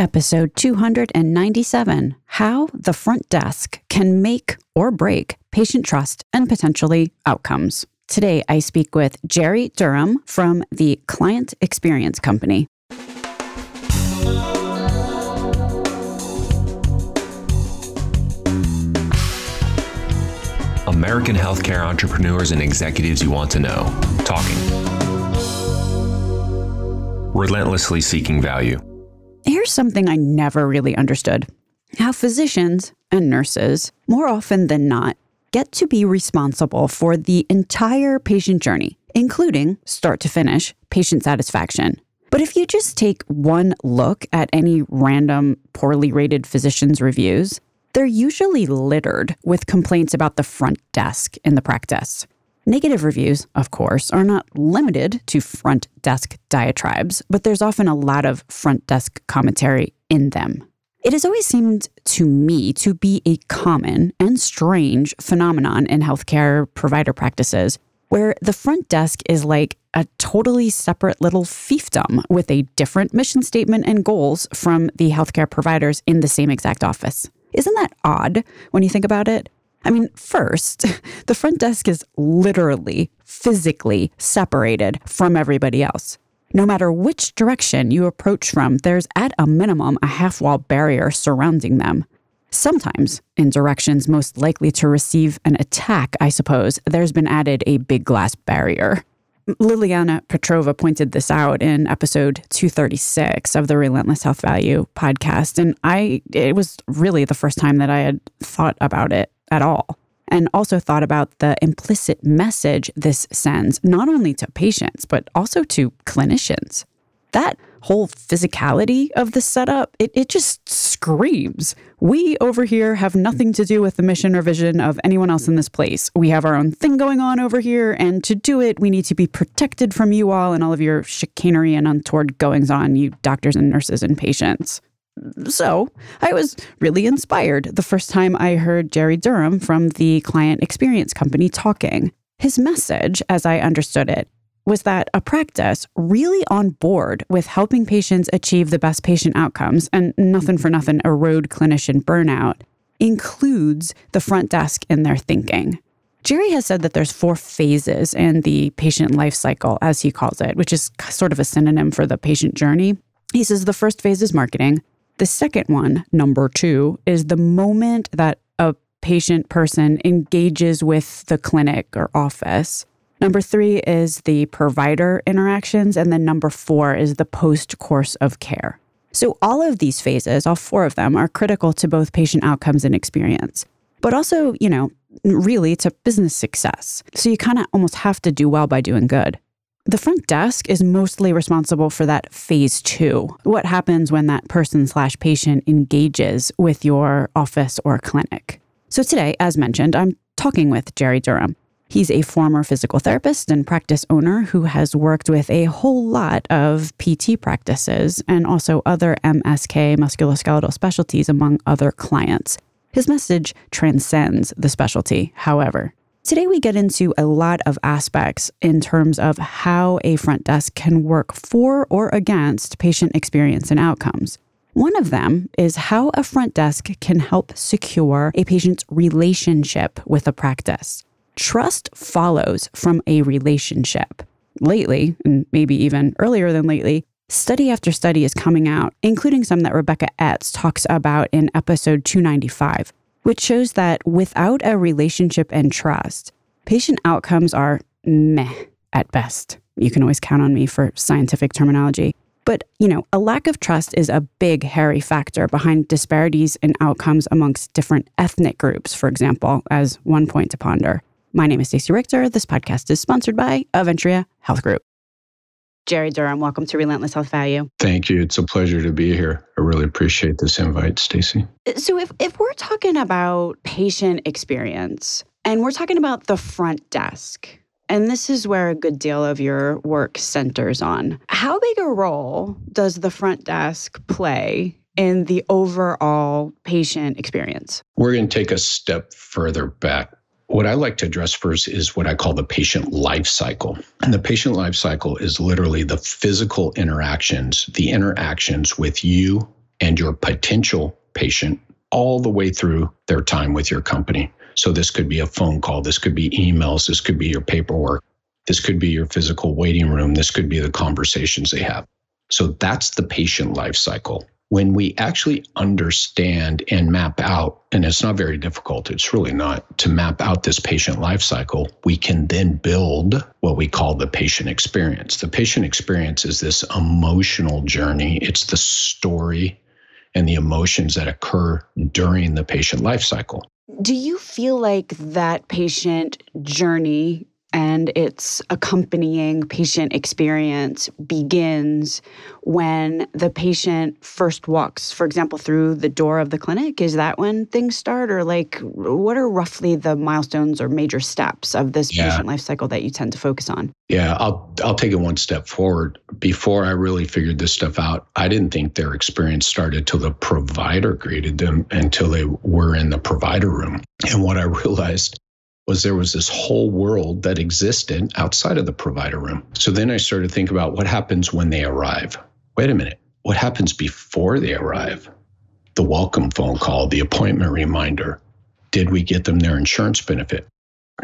Episode 297, How the Front Desk Can Make or Break Patient Trust and Potentially Outcomes. Today, I speak with Jerry Durham from the Client Experience Company. American healthcare entrepreneurs and executives you want to know. Talking. Relentlessly seeking value. Here's something I never really understood. How physicians and nurses, more often than not, get to be responsible for the entire patient journey, including start to finish patient satisfaction. But if you just take one look at any random poorly rated physician's reviews, they're usually littered with complaints about the front desk in the practice. Negative reviews, of course, are not limited to front desk diatribes, but there's often a lot of front desk commentary in them. It has always seemed to me to be a common and strange phenomenon in healthcare provider practices, where the front desk is like a totally separate little fiefdom with a different mission statement and goals from the healthcare providers in the same exact office. Isn't that odd when you think about it? I mean, first, the front desk is literally, physically separated from everybody else. No matter which direction you approach from, there's at a minimum a half-wall barrier surrounding them. Sometimes, in directions most likely to receive an attack, I suppose, there's been added a big glass barrier. Liliana Petrova pointed this out in episode 236 of the Relentless Health Value podcast, and it was really the first time that I had thought about it at all, and also thought about the implicit message this sends, not only to patients, but also to clinicians. That whole physicality of the setup, it just screams, we over here have nothing to do with the mission or vision of anyone else in this place. We have our own thing going on over here, and to do it, we need to be protected from you all and all of your chicanery and untoward goings-on, you doctors and nurses and patients. So I was really inspired the first time I heard Jerry Durham from the Client Experience Company talking. His message, as I understood it, was that a practice really on board with helping patients achieve the best patient outcomes and nothing for nothing erode clinician burnout includes the front desk in their thinking. Jerry has said that there's 4 phases in the patient life cycle, as he calls it, which is sort of a synonym for the patient journey. He says the first phase is marketing. The second one, number 2, is the moment that a patient person engages with the clinic or office. Number 3 is the provider interactions. And then number 4 is the post-course of care. So all of these phases, all 4 of them, are critical to both patient outcomes and experience, but also, really to business success. So you kind of almost have to do well by doing good. The front desk is mostly responsible for that phase 2, what happens when that person/patient engages with your office or clinic. So today, as mentioned, I'm talking with Jerry Durham. He's a former physical therapist and practice owner who has worked with a whole lot of PT practices and also other MSK, musculoskeletal specialties, among other clients. His message transcends the specialty, however. Today, we get into a lot of aspects in terms of how a front desk can work for or against patient experience and outcomes. One of them is how a front desk can help secure a patient's relationship with a practice. Trust follows from a relationship. Lately, and maybe even earlier than lately, study after study is coming out, including some that Rebecca Etz talks about in episode 295. Which shows that without a relationship and trust, patient outcomes are meh at best. You can always count on me for scientific terminology. But, a lack of trust is a big, hairy factor behind disparities in outcomes amongst different ethnic groups, for example, as one point to ponder. My name is Stacey Richter. This podcast is sponsored by Aventria Health Group. Jerry Durham, welcome to Relentless Health Value. Thank you. It's a pleasure to be here. I really appreciate this invite, Stacey. So if we're talking about patient experience, and we're talking about the front desk, and this is where a good deal of your work centers on, how big a role does the front desk play in the overall patient experience? We're going to take a step further back. What I like to address first is what I call the patient life cycle. And the patient life cycle is literally the physical interactions with you and your potential patient all the way through their time with your company. So this could be a phone call, this could be emails, this could be your paperwork, this could be your physical waiting room, this could be the conversations they have. So that's the patient life cycle. When we actually understand and map out, and it's not very difficult, it's really not, to map out this patient life cycle, we can then build what we call the patient experience. The patient experience is this emotional journey. It's the story and the emotions that occur during the patient life cycle. Do you feel like that patient journey and its accompanying patient experience begins when the patient first walks, for example, through the door of the clinic? Is that when things start? Or like, what are roughly the milestones or major steps of this patient life cycle that you tend to focus on? Yeah, I'll take it one step forward. Before I really figured this stuff out, I didn't think their experience started till the provider greeted them, until they were in the provider room. And what I realized was there was this whole world that existed outside of the provider room. So then I started to think about what happens when they arrive. Wait a minute, what happens before they arrive? The welcome phone call, the appointment reminder. Did we get them their insurance benefit?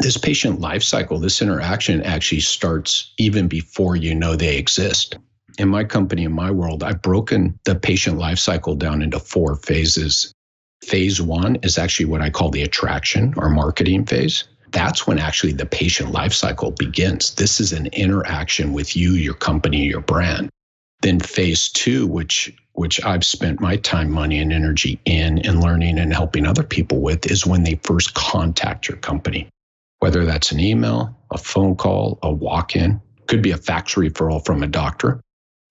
This patient life cycle, this interaction actually starts even before you know they exist. In my company, in my world, I've broken the patient life cycle down into four phases. Phase one is actually what I call the attraction or marketing phase. That's when actually the patient life cycle begins. This is an interaction with you, your company, your brand. Then phase two, which I've spent my time, money, and energy in and learning and helping other people with, is when they first contact your company. Whether that's an email, a phone call, a walk-in, could be a fax referral from a doctor.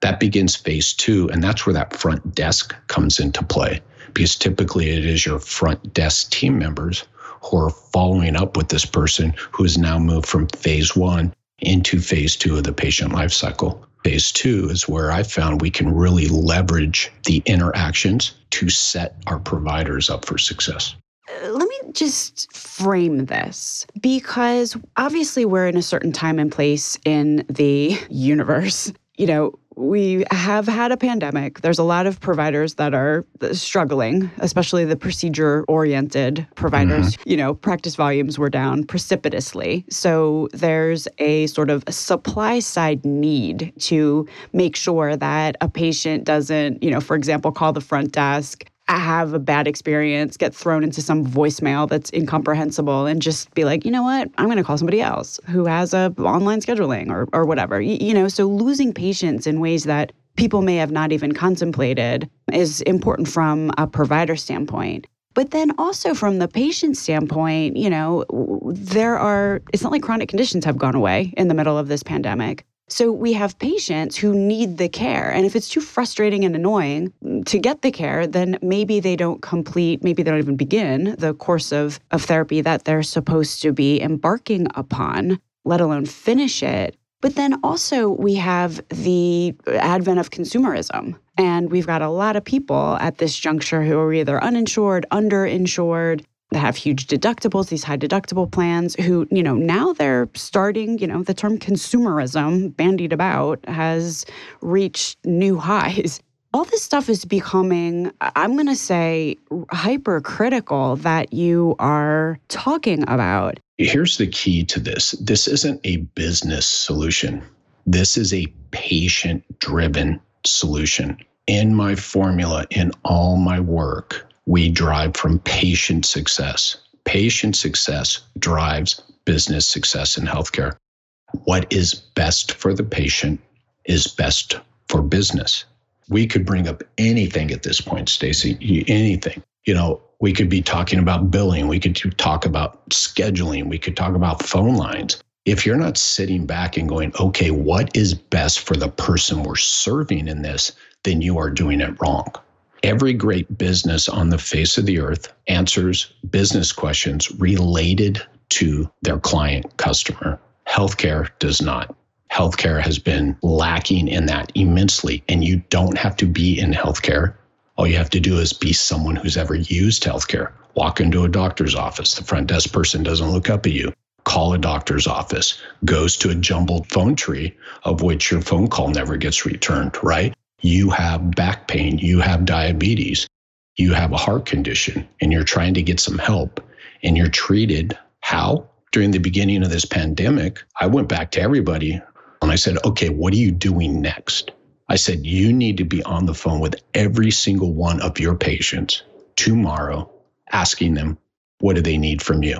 That begins phase two, and that's where that front desk comes into play, because typically it is your front desk team members who are following up with this person who has now moved from phase one into phase two of the patient life cycle. Phase two is where I found we can really leverage the interactions to set our providers up for success. Let me just frame this, because obviously we're in a certain time and place in the universe. You know, we have had a pandemic. There's a lot of providers that are struggling, especially the procedure-oriented providers. Mm-hmm. You know, practice volumes were down precipitously. So there's a sort of supply-side need to make sure that a patient doesn't, you know, for example, call the front desk, have a bad experience, get thrown into some voicemail that's incomprehensible, and just be like, you know what, I'm going to call somebody else who has a online scheduling or whatever. You know, so losing patients in ways that people may have not even contemplated is important from a provider standpoint. But then also from the patient standpoint, you know, it's not like chronic conditions have gone away in the middle of this pandemic. So we have patients who need the care. And if it's too frustrating and annoying to get the care, then maybe they don't even begin the course of therapy that they're supposed to be embarking upon, let alone finish it. But then also we have the advent of consumerism. And we've got a lot of people at this juncture who are either uninsured, underinsured, that have huge deductibles, these high deductible plans, who, you know, now they're starting, you know, the term consumerism bandied about has reached new highs. All this stuff is becoming, I'm going to say, hypercritical that you are talking about. Here's the key to this. This isn't a business solution. This is a patient-driven solution. In my formula, in all my work, we drive from patient success. Patient success drives business success in healthcare. What is best for the patient is best for business. We could bring up anything at this point, Stacey, anything. You know, we could be talking about billing. We could talk about scheduling. We could talk about phone lines. If you're not sitting back and going, okay, what is best for the person we're serving in this, then you are doing it wrong. Every great business on the face of the earth answers business questions related to their client customer. Healthcare does not. Healthcare has been lacking in that immensely, and you don't have to be in healthcare. All you have to do is be someone who's ever used healthcare. Walk into a doctor's office. The front desk person doesn't look up at you. Call a doctor's office. Goes to a jumbled phone tree of which your phone call never gets returned, right? You have back pain, you have diabetes, you have a heart condition, and you're trying to get some help, and you're treated how? During the beginning of this pandemic, I went back to everybody and I said, okay, what are you doing next? I said, you need to be on the phone with every single one of your patients tomorrow, asking them, what do they need from you?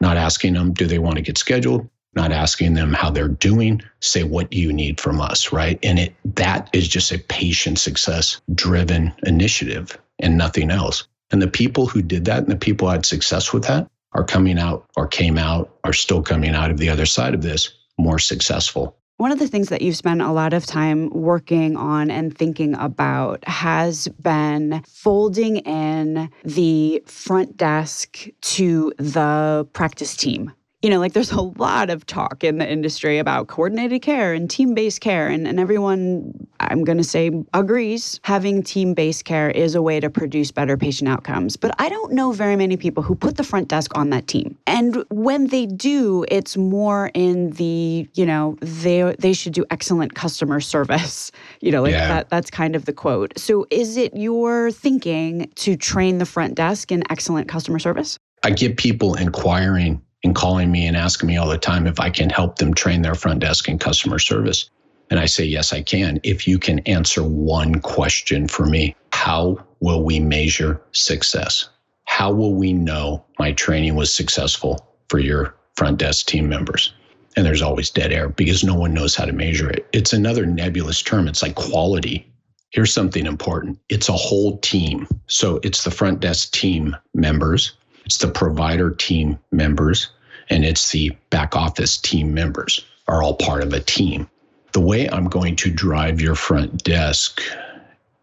Not asking them, do they want to get scheduled? Not asking them how they're doing. Say, what do you need from us, right? And that is just a patient success-driven initiative and nothing else. And the people who did that and the people who had success with that are coming out or came out, are still coming out of the other side of this more successful. One of the things that you've spent a lot of time working on and thinking about has been folding in the front desk to the practice team. You know, like there's a lot of talk in the industry about coordinated care and team-based care, and everyone, I'm going to say, agrees having team-based care is a way to produce better patient outcomes. But I don't know very many people who put the front desk on that team. And when they do, it's more in the, you know, they should do excellent customer service. You know, like that's kind of the quote. So is it your thinking to train the front desk in excellent customer service? I get people inquiring and calling me and asking me all the time if I can help them train their front desk in customer service. And I say, yes, I can. If you can answer one question for me, how will we measure success? How will we know my training was successful for your front desk team members? And there's always dead air because no one knows how to measure it. It's another nebulous term. It's like quality. Here's something important. It's a whole team. So it's the front desk team members, it's the provider team members, and it's the back office team members are all part of a team. The way I'm going to drive your front desk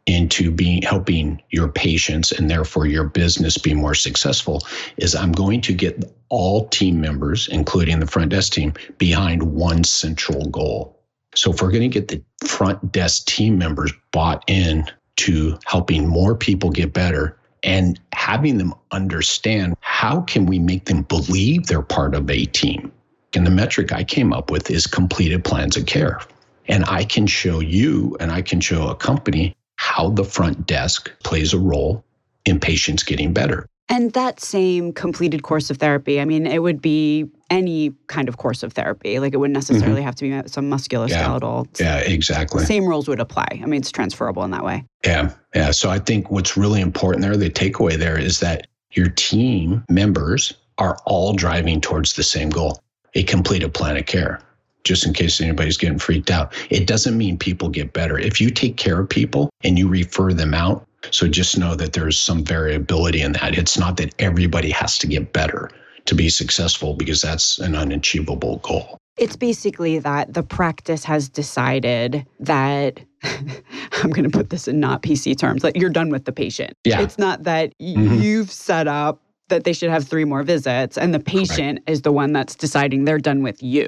into helping your patients and therefore your business be more successful is I'm going to get all team members, including the front desk team, behind one central goal. So if we're going to get the front desk team members bought in to helping more people get better, and having them understand, how can we make them believe they're part of a team? And the metric I came up with is completed plans of care. And I can show you and I can show a company how the front desk plays a role in patients getting better. And that same completed course of therapy, I mean, it would be any kind of course of therapy. Like it wouldn't necessarily have to be some musculoskeletal. Yeah, exactly. Same rules would apply. I mean, it's transferable in that way. Yeah. So I think what's really important there, the takeaway there is that your team members are all driving towards the same goal, a completed plan of care. Just in case anybody's getting freaked out, it doesn't mean people get better. If you take care of people and you refer them out, so just know that there's some variability in that. It's not that everybody has to get better to be successful because that's an unachievable goal. It's basically that the practice has decided that, I'm going to put this in not PC terms, that you're done with the patient. Yeah. It's not that you've set up that they should have 3 more visits and the patient is the one that's deciding they're done with you.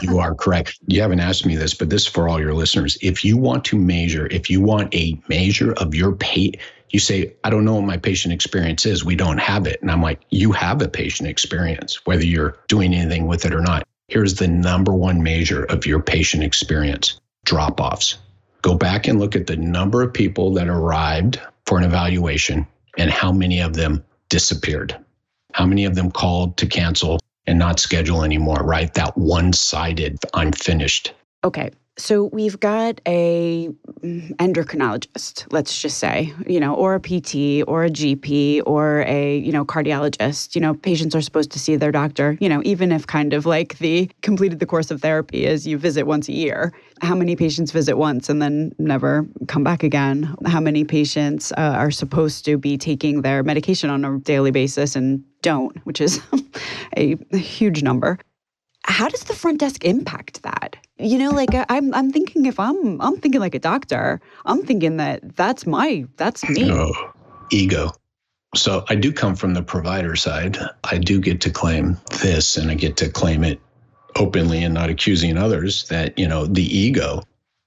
You are correct. You haven't asked me this, but this is for all your listeners. If you want to measure, if you want a measure of your you say, I don't know what my patient experience is. We don't have it. And I'm like, you have a patient experience, whether you're doing anything with it or not. Here's the number one measure of your patient experience, drop-offs. Go back and look at the number of people that arrived for an evaluation and how many of them disappeared. How many of them called to cancel and not schedule anymore, right? That one-sided, I'm finished. Okay. So we've got a endocrinologist, let's just say, you know, or a PT or a GP or a, you know, cardiologist. You know, patients are supposed to see their doctor, you know, even if kind of like the completed the course of therapy is you visit once a year. How many patients visit once and then never come back again? How many patients are supposed to be taking their medication on a daily basis and don't, which is a huge number. How does the front desk impact that? You know, like I'm thinking if I'm thinking like a doctor, I'm thinking that's me. Oh, ego. So I do come from the provider side. I do get to claim this and I get to claim it openly and not accusing others that, you know, the ego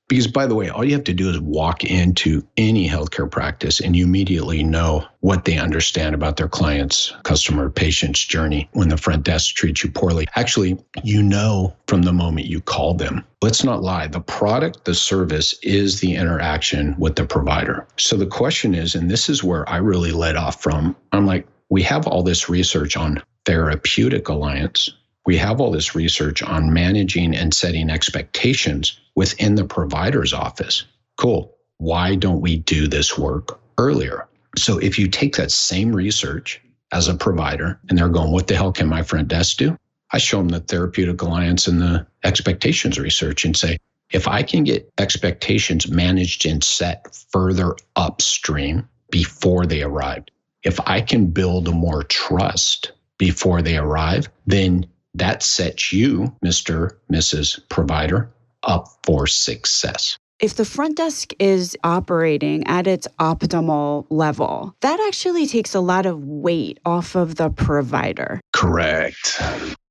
Because, by the way, all you have to do is walk into any healthcare practice and you immediately know what they understand about their client's, customer, patient's journey when the front desk treats you poorly. Actually, you know from the moment you call them. Let's not lie. The product, the service is the interaction with the provider. So the question is, and this is where I really led off from, I'm like, we have all this research on therapeutic alliance. We have all this research on managing and setting expectations within the provider's office. Cool. Why don't we do this work earlier? So if you take that same research as a provider and they're going, what the hell can my front desk do? I show them the therapeutic alliance and the expectations research and say, if I can get expectations managed and set further upstream before they arrived, if I can build more trust before they arrive, then that sets you, Mr., Mrs. Provider, up for success. If the front desk is operating at its optimal level, that actually takes a lot of weight off of the provider. Correct.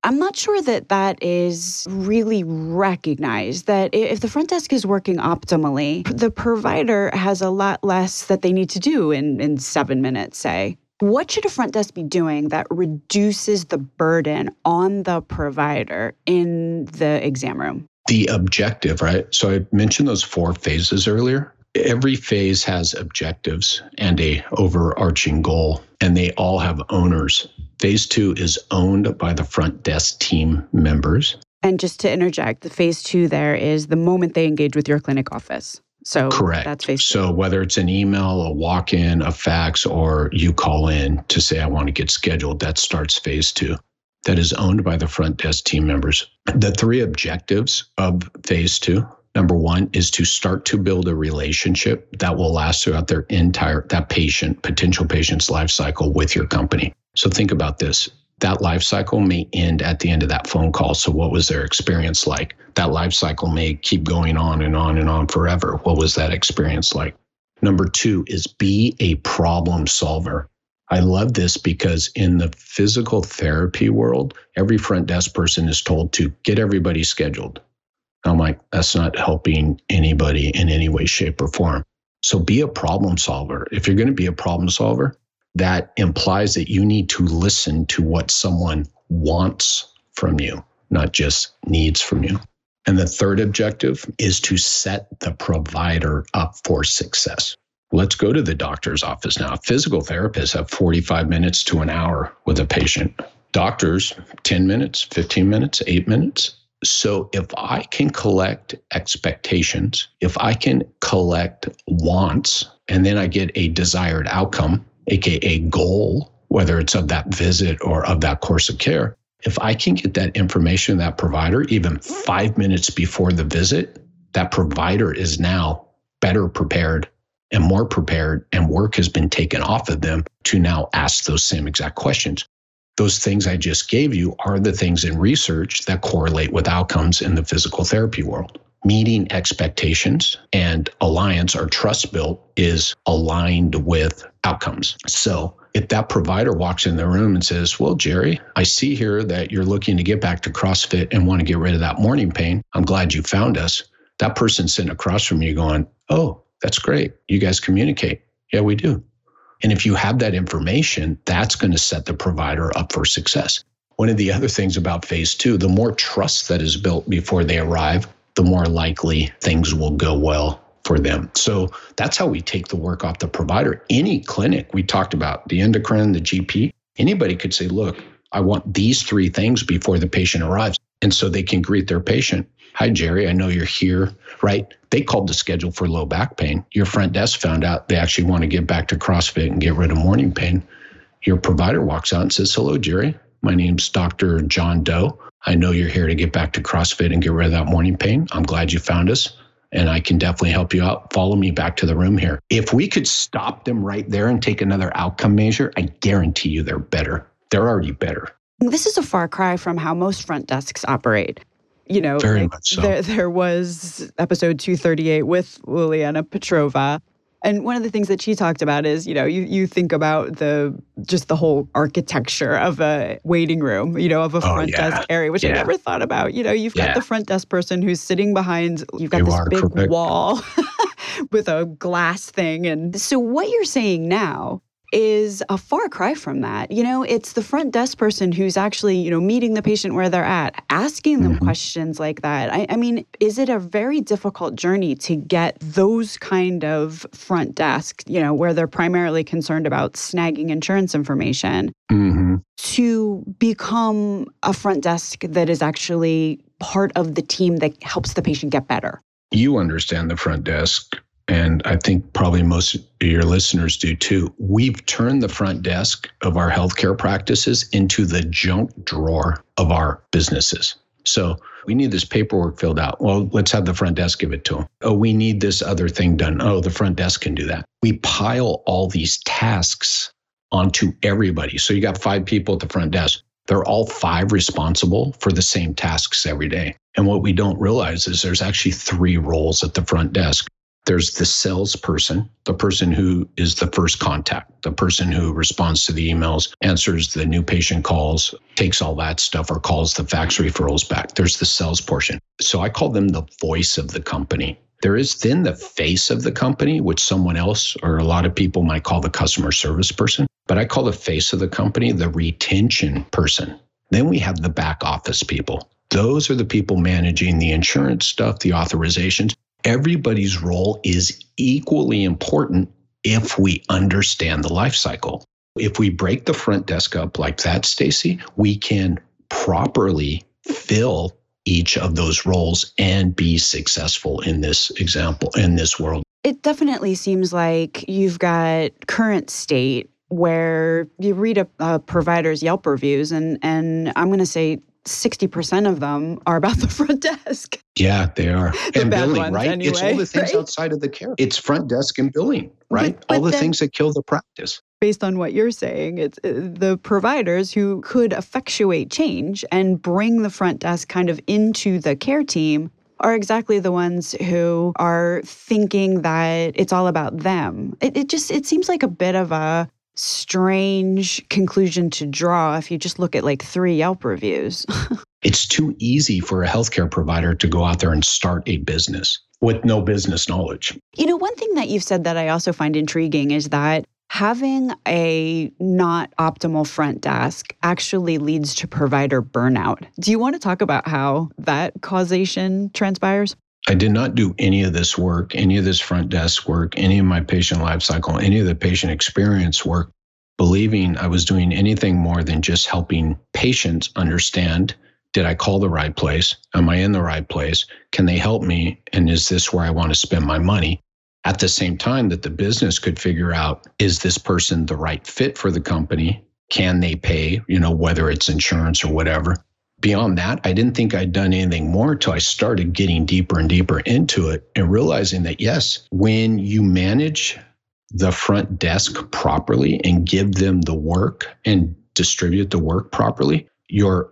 I'm not sure that that is really recognized, that if the front desk is working optimally, the provider has a lot less that they need to do in 7 minutes, say. What should a front desk be doing that reduces the burden on the provider in the exam room? The objective, right? So I mentioned those 4 phases earlier. Every phase has objectives and an overarching goal, and they all have owners. Phase 2 is owned by the front desk team members. And just to interject, the phase 2 there is the moment they engage with your clinic office. So correct. That's phase 2. So whether it's an email, a walk-in, a fax, or you call in to say, I want to get scheduled, that starts phase 2. That is owned by the front desk team members. The 3 objectives of phase 2. Number 1 is to start to build a relationship that will last throughout their entire, that patient, potential patient's life cycle with your company. So think about this. That life cycle may end at the end of that phone call. So what was their experience like? That life cycle may keep going on and on and on forever. What was that experience like? Number 2 is be a problem solver. I love this because in the physical therapy world, every front desk person is told to get everybody scheduled. I'm like, that's not helping anybody in any way, shape, or form. So be a problem solver. If you're going to be a problem solver, that implies that you need to listen to what someone wants from you, not just needs from you. And the 3rd objective is to set the provider up for success. Let's go to the doctor's office now. Physical therapists have 45 minutes to an hour with a patient. Doctors, 10 minutes, 15 minutes, 8 minutes. So if I can collect expectations, if I can collect wants, and then I get a desired outcome, AKA goal, whether it's of that visit or of that course of care, if I can get that information, that provider, even 5 minutes before the visit, that provider is now better prepared and more prepared, and work has been taken off of them to now ask those same exact questions. Those things I just gave you are the things in research that correlate with outcomes in the physical therapy world. Meeting expectations and alliance or trust built is aligned with outcomes. So if that provider walks in the room and says, well, Jerry, I see here that you're looking to get back to CrossFit and want to get rid of that morning pain. I'm glad you found us. That person sitting across from you going, oh, that's great. You guys communicate. Yeah, we do. And if you have that information, that's going to set the provider up for success. One of the other things about phase 2, the more trust that is built before they arrive, the more likely things will go well for them. So that's how we take the work off the provider. Any clinic, we talked about the endocrine, the GP, anybody could say, look, I want these 3 things before the patient arrives. And so they can greet their patient. Hi, Jerry, I know you're here, right? They called the schedule for low back pain. Your front desk found out they actually want to get back to CrossFit and get rid of morning pain. Your provider walks out and says, hello, Jerry. My name's Dr. John Doe. I know you're here to get back to CrossFit and get rid of that morning pain. I'm glad you found us, and I can definitely help you out. Follow me back to the room here. If we could stop them right there and take another outcome measure, I guarantee you they're better. They're already better. This is a far cry from how most front desks operate. You know, very much so. There was episode 238 with Liliana Petrova. And one of the things that she talked about is, you know, you think about the whole architecture of a waiting room, you know, of a front desk area, which I never thought about. You know, you've got the front desk person who's sitting behind, you've got this big wall with a glass thing. And so what you're saying now is a far cry from that. You know, it's the front desk person who's actually, you know, meeting the patient where they're at, asking them questions like that. I mean, is it a very difficult journey to get those kind of front desk, you know, where they're primarily concerned about snagging insurance information, to become a front desk that is actually part of the team that helps the patient get better? You understand the front desk, and I think probably most of your listeners do too. We've turned the front desk of our healthcare practices into the junk drawer of our businesses. So we need this paperwork filled out. Well, let's have the front desk give it to them. Oh, we need this other thing done. Oh, the front desk can do that. We pile all these tasks onto everybody. So you got 5 people at the front desk. They're all 5 responsible for the same tasks every day. And what we don't realize is there's actually 3 roles at the front desk. There's the salesperson, the person who is the first contact, the person who responds to the emails, answers the new patient calls, takes all that stuff, or calls the fax referrals back. There's the sales portion. So I call them the voice of the company. There is then the face of the company, which someone else or a lot of people might call the customer service person. But I call the face of the company the retention person. Then we have the back office people. Those are the people managing the insurance stuff, the authorizations. Everybody's role is equally important if we understand the life cycle. If we break the front desk up like that, Stacy, we can properly fill each of those roles and be successful in this example, in this world. It definitely seems like you've got current state where you read a provider's Yelp reviews, and I'm going to say 60% of them are about the front desk. Yeah, they are. And billing, right? Anyway, it's all the things outside of the care. It's front desk and billing, right? But all the things that kill the practice. Based on what you're saying, it's the providers who could effectuate change and bring the front desk kind of into the care team are exactly the ones who are thinking that it's all about them. It seems like a bit of a strange conclusion to draw if you just look at like 3 Yelp reviews. It's too easy for a healthcare provider to go out there and start a business with no business knowledge. You know, one thing that you've said that I also find intriguing is that having a not optimal front desk actually leads to provider burnout. Do you want to talk about how that causation transpires? I did not do any of this work, any of this front desk work, any of my patient life cycle, any of the patient experience work, believing I was doing anything more than just helping patients understand, did I call the right place? Am I in the right place? Can they help me? And is this where I want to spend my money? At the same time that the business could figure out, is this person the right fit for the company? Can they pay, you know, whether it's insurance or whatever? Beyond that, I didn't think I'd done anything more until I started getting deeper and deeper into it and realizing that, yes, when you manage the front desk properly and give them the work and distribute the work properly,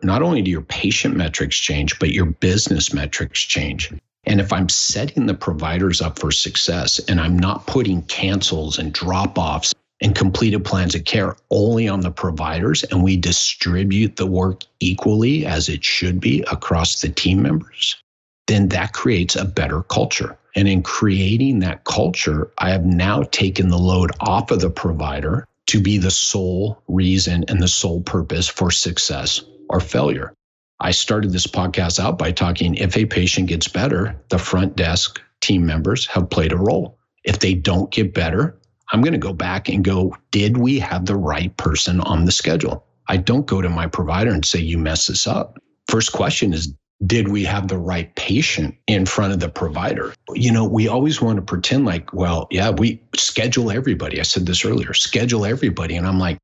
not only do your patient metrics change, but your business metrics change. And if I'm setting the providers up for success and I'm not putting cancels and drop-offs and completed plans of care only on the providers, and we distribute the work equally as it should be across the team members, then that creates a better culture. And in creating that culture, I have now taken the load off of the provider to be the sole reason and the sole purpose for success or failure. I started this podcast out by talking, if a patient gets better, the front desk team members have played a role. If they don't get better, I'm going to go back and go, did we have the right person on the schedule? I don't go to my provider and say, you messed this up. First question is, did we have the right patient in front of the provider? You know, we always want to pretend like, well, yeah, we schedule everybody. I said this earlier, schedule everybody. And I'm like,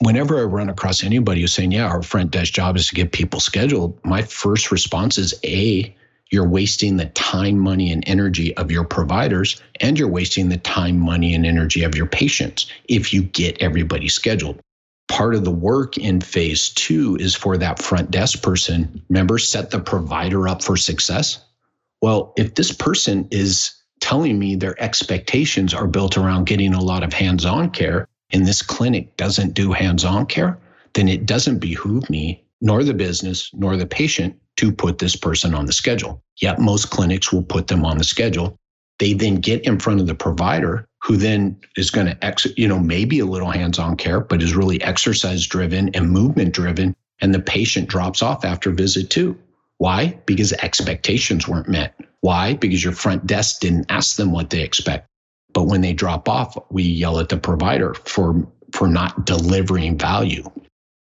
whenever I run across anybody who's saying, yeah, our front desk job is to get people scheduled, my first response is, A, you're wasting the time, money, and energy of your providers, and you're wasting the time, money, and energy of your patients if you get everybody scheduled. Part of the work in phase 2 is for that front desk person, remember, set the provider up for success. Well, if this person is telling me their expectations are built around getting a lot of hands-on care, and this clinic doesn't do hands-on care, then it doesn't behoove me, nor the business, nor the patient, to put this person on the schedule. Yet most clinics will put them on the schedule. They then get in front of the provider, who then is going to, maybe a little hands-on care, but is really exercise-driven and movement-driven, and the patient drops off after visit two. Why? Because expectations weren't met. Why? Because your front desk didn't ask them what they expect. But when they drop off, we yell at the provider for not delivering value.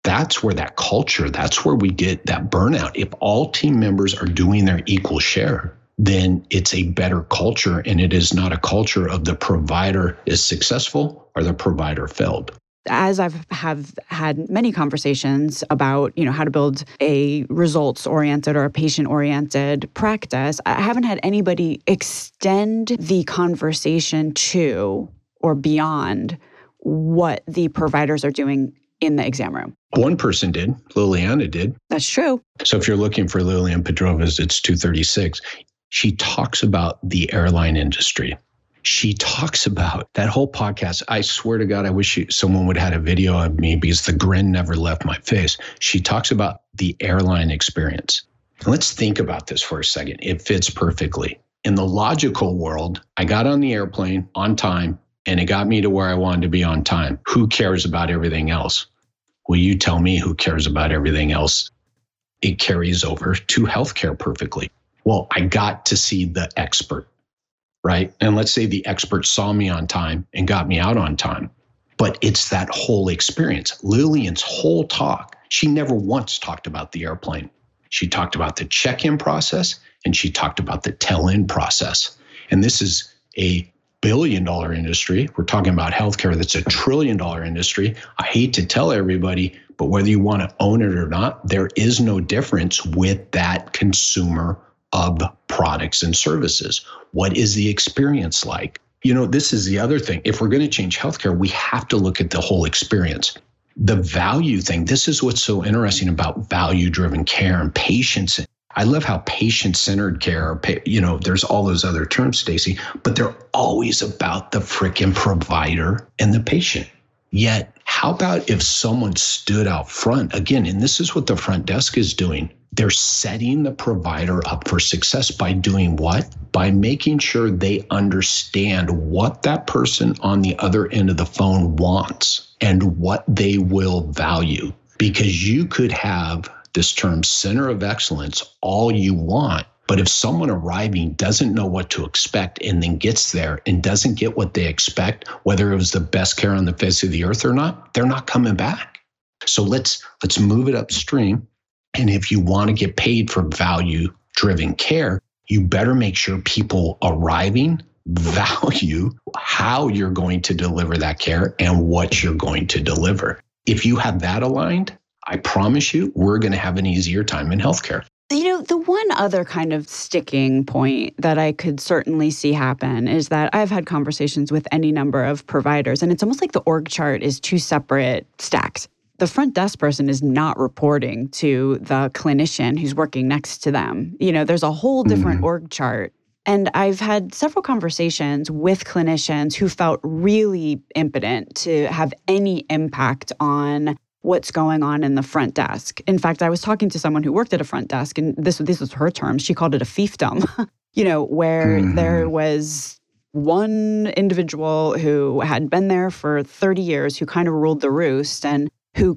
That's where that culture, that's where we get that burnout. If all team members are doing their equal share, then it's a better culture, and it is not a culture of the provider is successful or the provider failed. As I've had many conversations about, how to build a results-oriented or a patient-oriented practice, I haven't had anybody extend the conversation to or beyond what the providers are doing in the exam room. One person did. Liliana did. That's true. So if you're looking for Liliana Petrova's, it's 236. She talks about the airline industry. She talks about that whole podcast. I swear to God, I wish someone would have had a video of me, because the grin never left my face. She talks about the airline experience. And let's think about this for a second. It fits perfectly. In the logical world, I got on the airplane on time, and it got me to where I wanted to be on time. Who cares about everything else? Will you tell me who cares about everything else? It carries over to healthcare perfectly. Well, I got to see the expert. Right? And let's say the expert saw me on time and got me out on time. But it's that whole experience. Lillian's whole talk, she never once talked about the airplane. She talked about the check-in process, and she talked about the tell-in process. And this is a billion-dollar industry. We're talking about healthcare that's a trillion-dollar industry. I hate to tell everybody, but whether you want to own it or not, there is no difference with that consumer of products and services. What is the experience like? This is the other thing. If we're going to change healthcare, we have to look at the whole experience. The value thing, this is what's so interesting about value-driven care and patients. I love how patient-centered care, there's all those other terms, Stacy, but they're always about the freaking provider and the patient. Yet, how about if someone stood out front again, and this is what the front desk is doing. They're setting the provider up for success by doing what? By making sure they understand what that person on the other end of the phone wants and what they will value. Because you could have this term center of excellence all you want, but if someone arriving doesn't know what to expect and then gets there and doesn't get what they expect, whether it was the best care on the face of the earth or not, they're not coming back. So let's move it upstream. And if you want to get paid for value-driven care, you better make sure people arriving value how you're going to deliver that care and what you're going to deliver. If you have that aligned, I promise you, we're going to have an easier time in healthcare. The one other kind of sticking point that I could certainly see happen is that I've had conversations with any number of providers, and it's almost like the org chart is two separate stacks. The front desk person is not reporting to the clinician who's working next to them. There's a whole different org chart. And I've had several conversations with clinicians who felt really impotent to have any impact on what's going on in the front desk. In fact, I was talking to someone who worked at a front desk, and this was her term. She called it a fiefdom, where there was one individual who had been there for 30 years who kind of ruled the roost, and who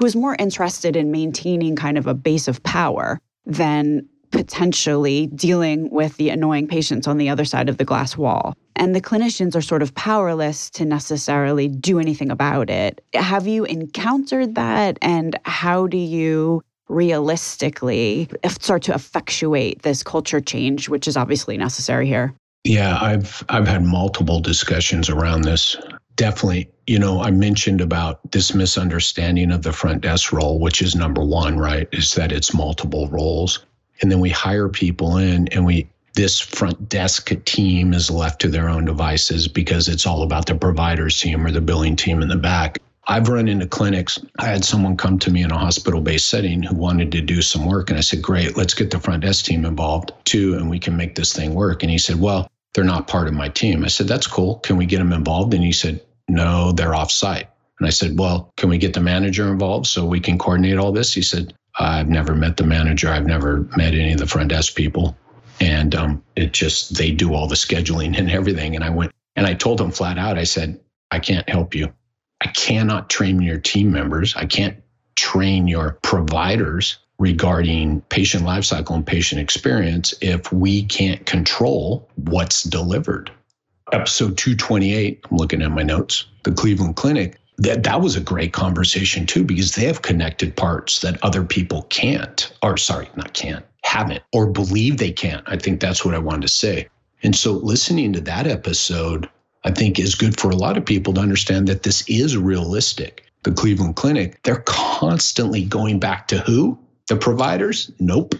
was more interested in maintaining kind of a base of power than potentially dealing with the annoying patients on the other side of the glass wall. And the clinicians are sort of powerless to necessarily do anything about it. Have you encountered that? And how do you realistically start to effectuate this culture change, which is obviously necessary here? Yeah, I've had multiple discussions around this. Definitely. I mentioned about this misunderstanding of the front desk role, which is number one, right? Is that it's multiple roles. And then we hire people in, and this front desk team is left to their own devices because it's all about the provider's team or the billing team in the back. I've run into clinics. I had someone come to me in a hospital-based setting who wanted to do some work. And I said, great, let's get the front desk team involved too, and we can make this thing work. And he said, well, they're not part of my team. I said, that's cool. Can we get them involved? And he said, no, they're off-site. And I said, well, can we get the manager involved so we can coordinate all this? He said, I've never met the manager. I've never met any of the front desk people. And it just, they do all the scheduling and everything. And I went and I told him flat out, I said, I can't help you. I cannot train your team members. I can't train your providers regarding patient lifecycle and patient experience if we can't control what's delivered. Episode 228, I'm looking at my notes, the Cleveland Clinic, that was a great conversation too, because they have connected parts that other people can't, or sorry, not can't, haven't, or believe they can't. I think that's what I wanted to say. And so listening to that episode, I think is good for a lot of people to understand that this is realistic. The Cleveland Clinic, they're constantly going back to who? The providers? Nope.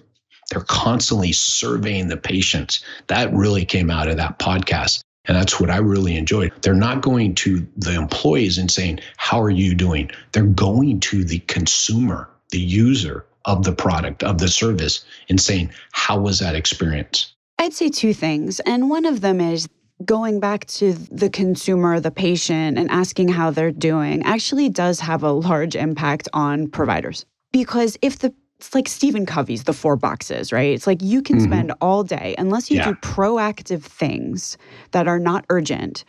They're constantly surveying the patients. That really came out of that podcast. And that's what I really enjoyed. They're not going to the employees and saying, how are you doing? They're going to the consumer, the user of the product, of the service, and saying, how was that experience? I'd say two things. And one of them is going back to the consumer, the patient, and asking how they're doing actually does have a large impact on providers. Because it's like Stephen Covey's The Four Boxes, right? It's like you can spend all day, unless you do proactive things that are not urgent.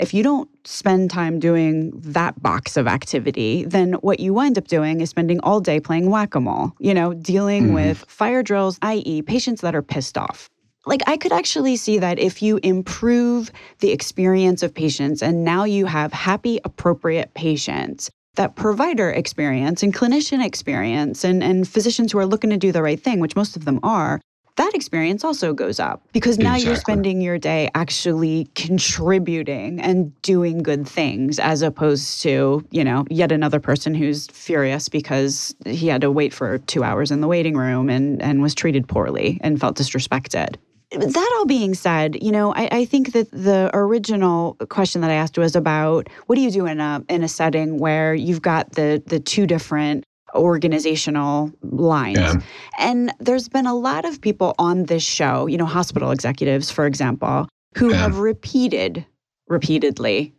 If you don't spend time doing that box of activity, then what you wind up doing is spending all day playing whack-a-mole, dealing with fire drills, i.e. patients that are pissed off. Like, I could actually see that if you improve the experience of patients and now you have happy, appropriate patients, that provider experience and clinician experience and physicians who are looking to do the right thing, which most of them are, that experience also goes up because now you're spending your day actually contributing and doing good things as opposed to, yet another person who's furious because he had to wait for 2 hours in the waiting room and was treated poorly and felt disrespected. That all being said, I think that the original question that I asked was about what do you do in a setting where you've got the two different organizational lines. Yeah. And there's been a lot of people on this show, hospital executives, for example, who have repeatedly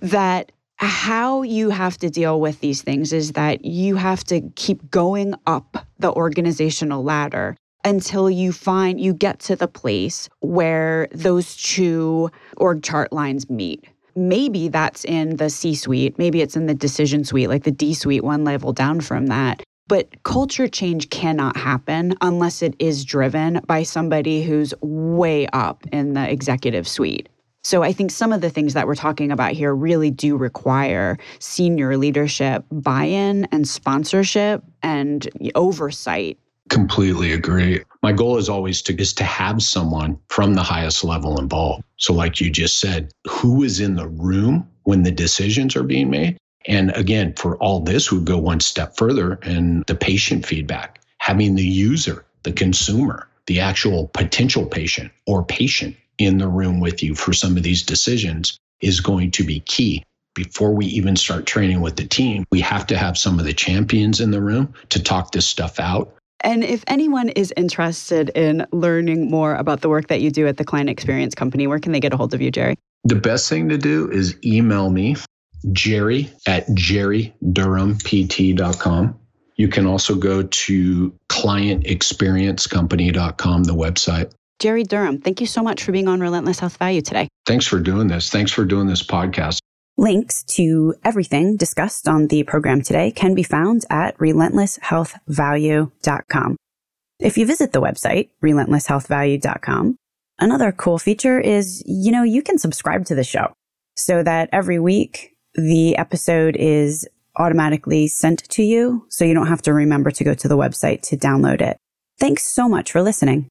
that how you have to deal with these things is that you have to keep going up the organizational ladder until you get to the place where those two org chart lines meet. Maybe that's in the C-suite. Maybe it's in the decision suite, like the D-suite, one level down from that. But culture change cannot happen unless it is driven by somebody who's way up in the executive suite. So I think some of the things that we're talking about here really do require senior leadership buy-in and sponsorship and oversight. Completely agree. My goal is always to have someone from the highest level involved. So like you just said, who is in the room when the decisions are being made? And again, for all this, we go one step further in the patient feedback, having the user, the consumer, the actual potential patient or patient in the room with you for some of these decisions is going to be key. Before we even start training with the team, we have to have some of the champions in the room to talk this stuff out. And if anyone is interested in learning more about the work that you do at the Client Experience Company, where can they get a hold of you, Jerry? The best thing to do is email me, jerry@jerrydurhampt.com. You can also go to clientexperiencecompany.com, the website. Jerry Durham, thank you so much for being on Relentless Health Value today. Thanks for doing this. Thanks for doing this podcast. Links to everything discussed on the program today can be found at relentlesshealthvalue.com. If you visit the website, relentlesshealthvalue.com, another cool feature is, you can subscribe to the show so that every week the episode is automatically sent to you so you don't have to remember to go to the website to download it. Thanks so much for listening.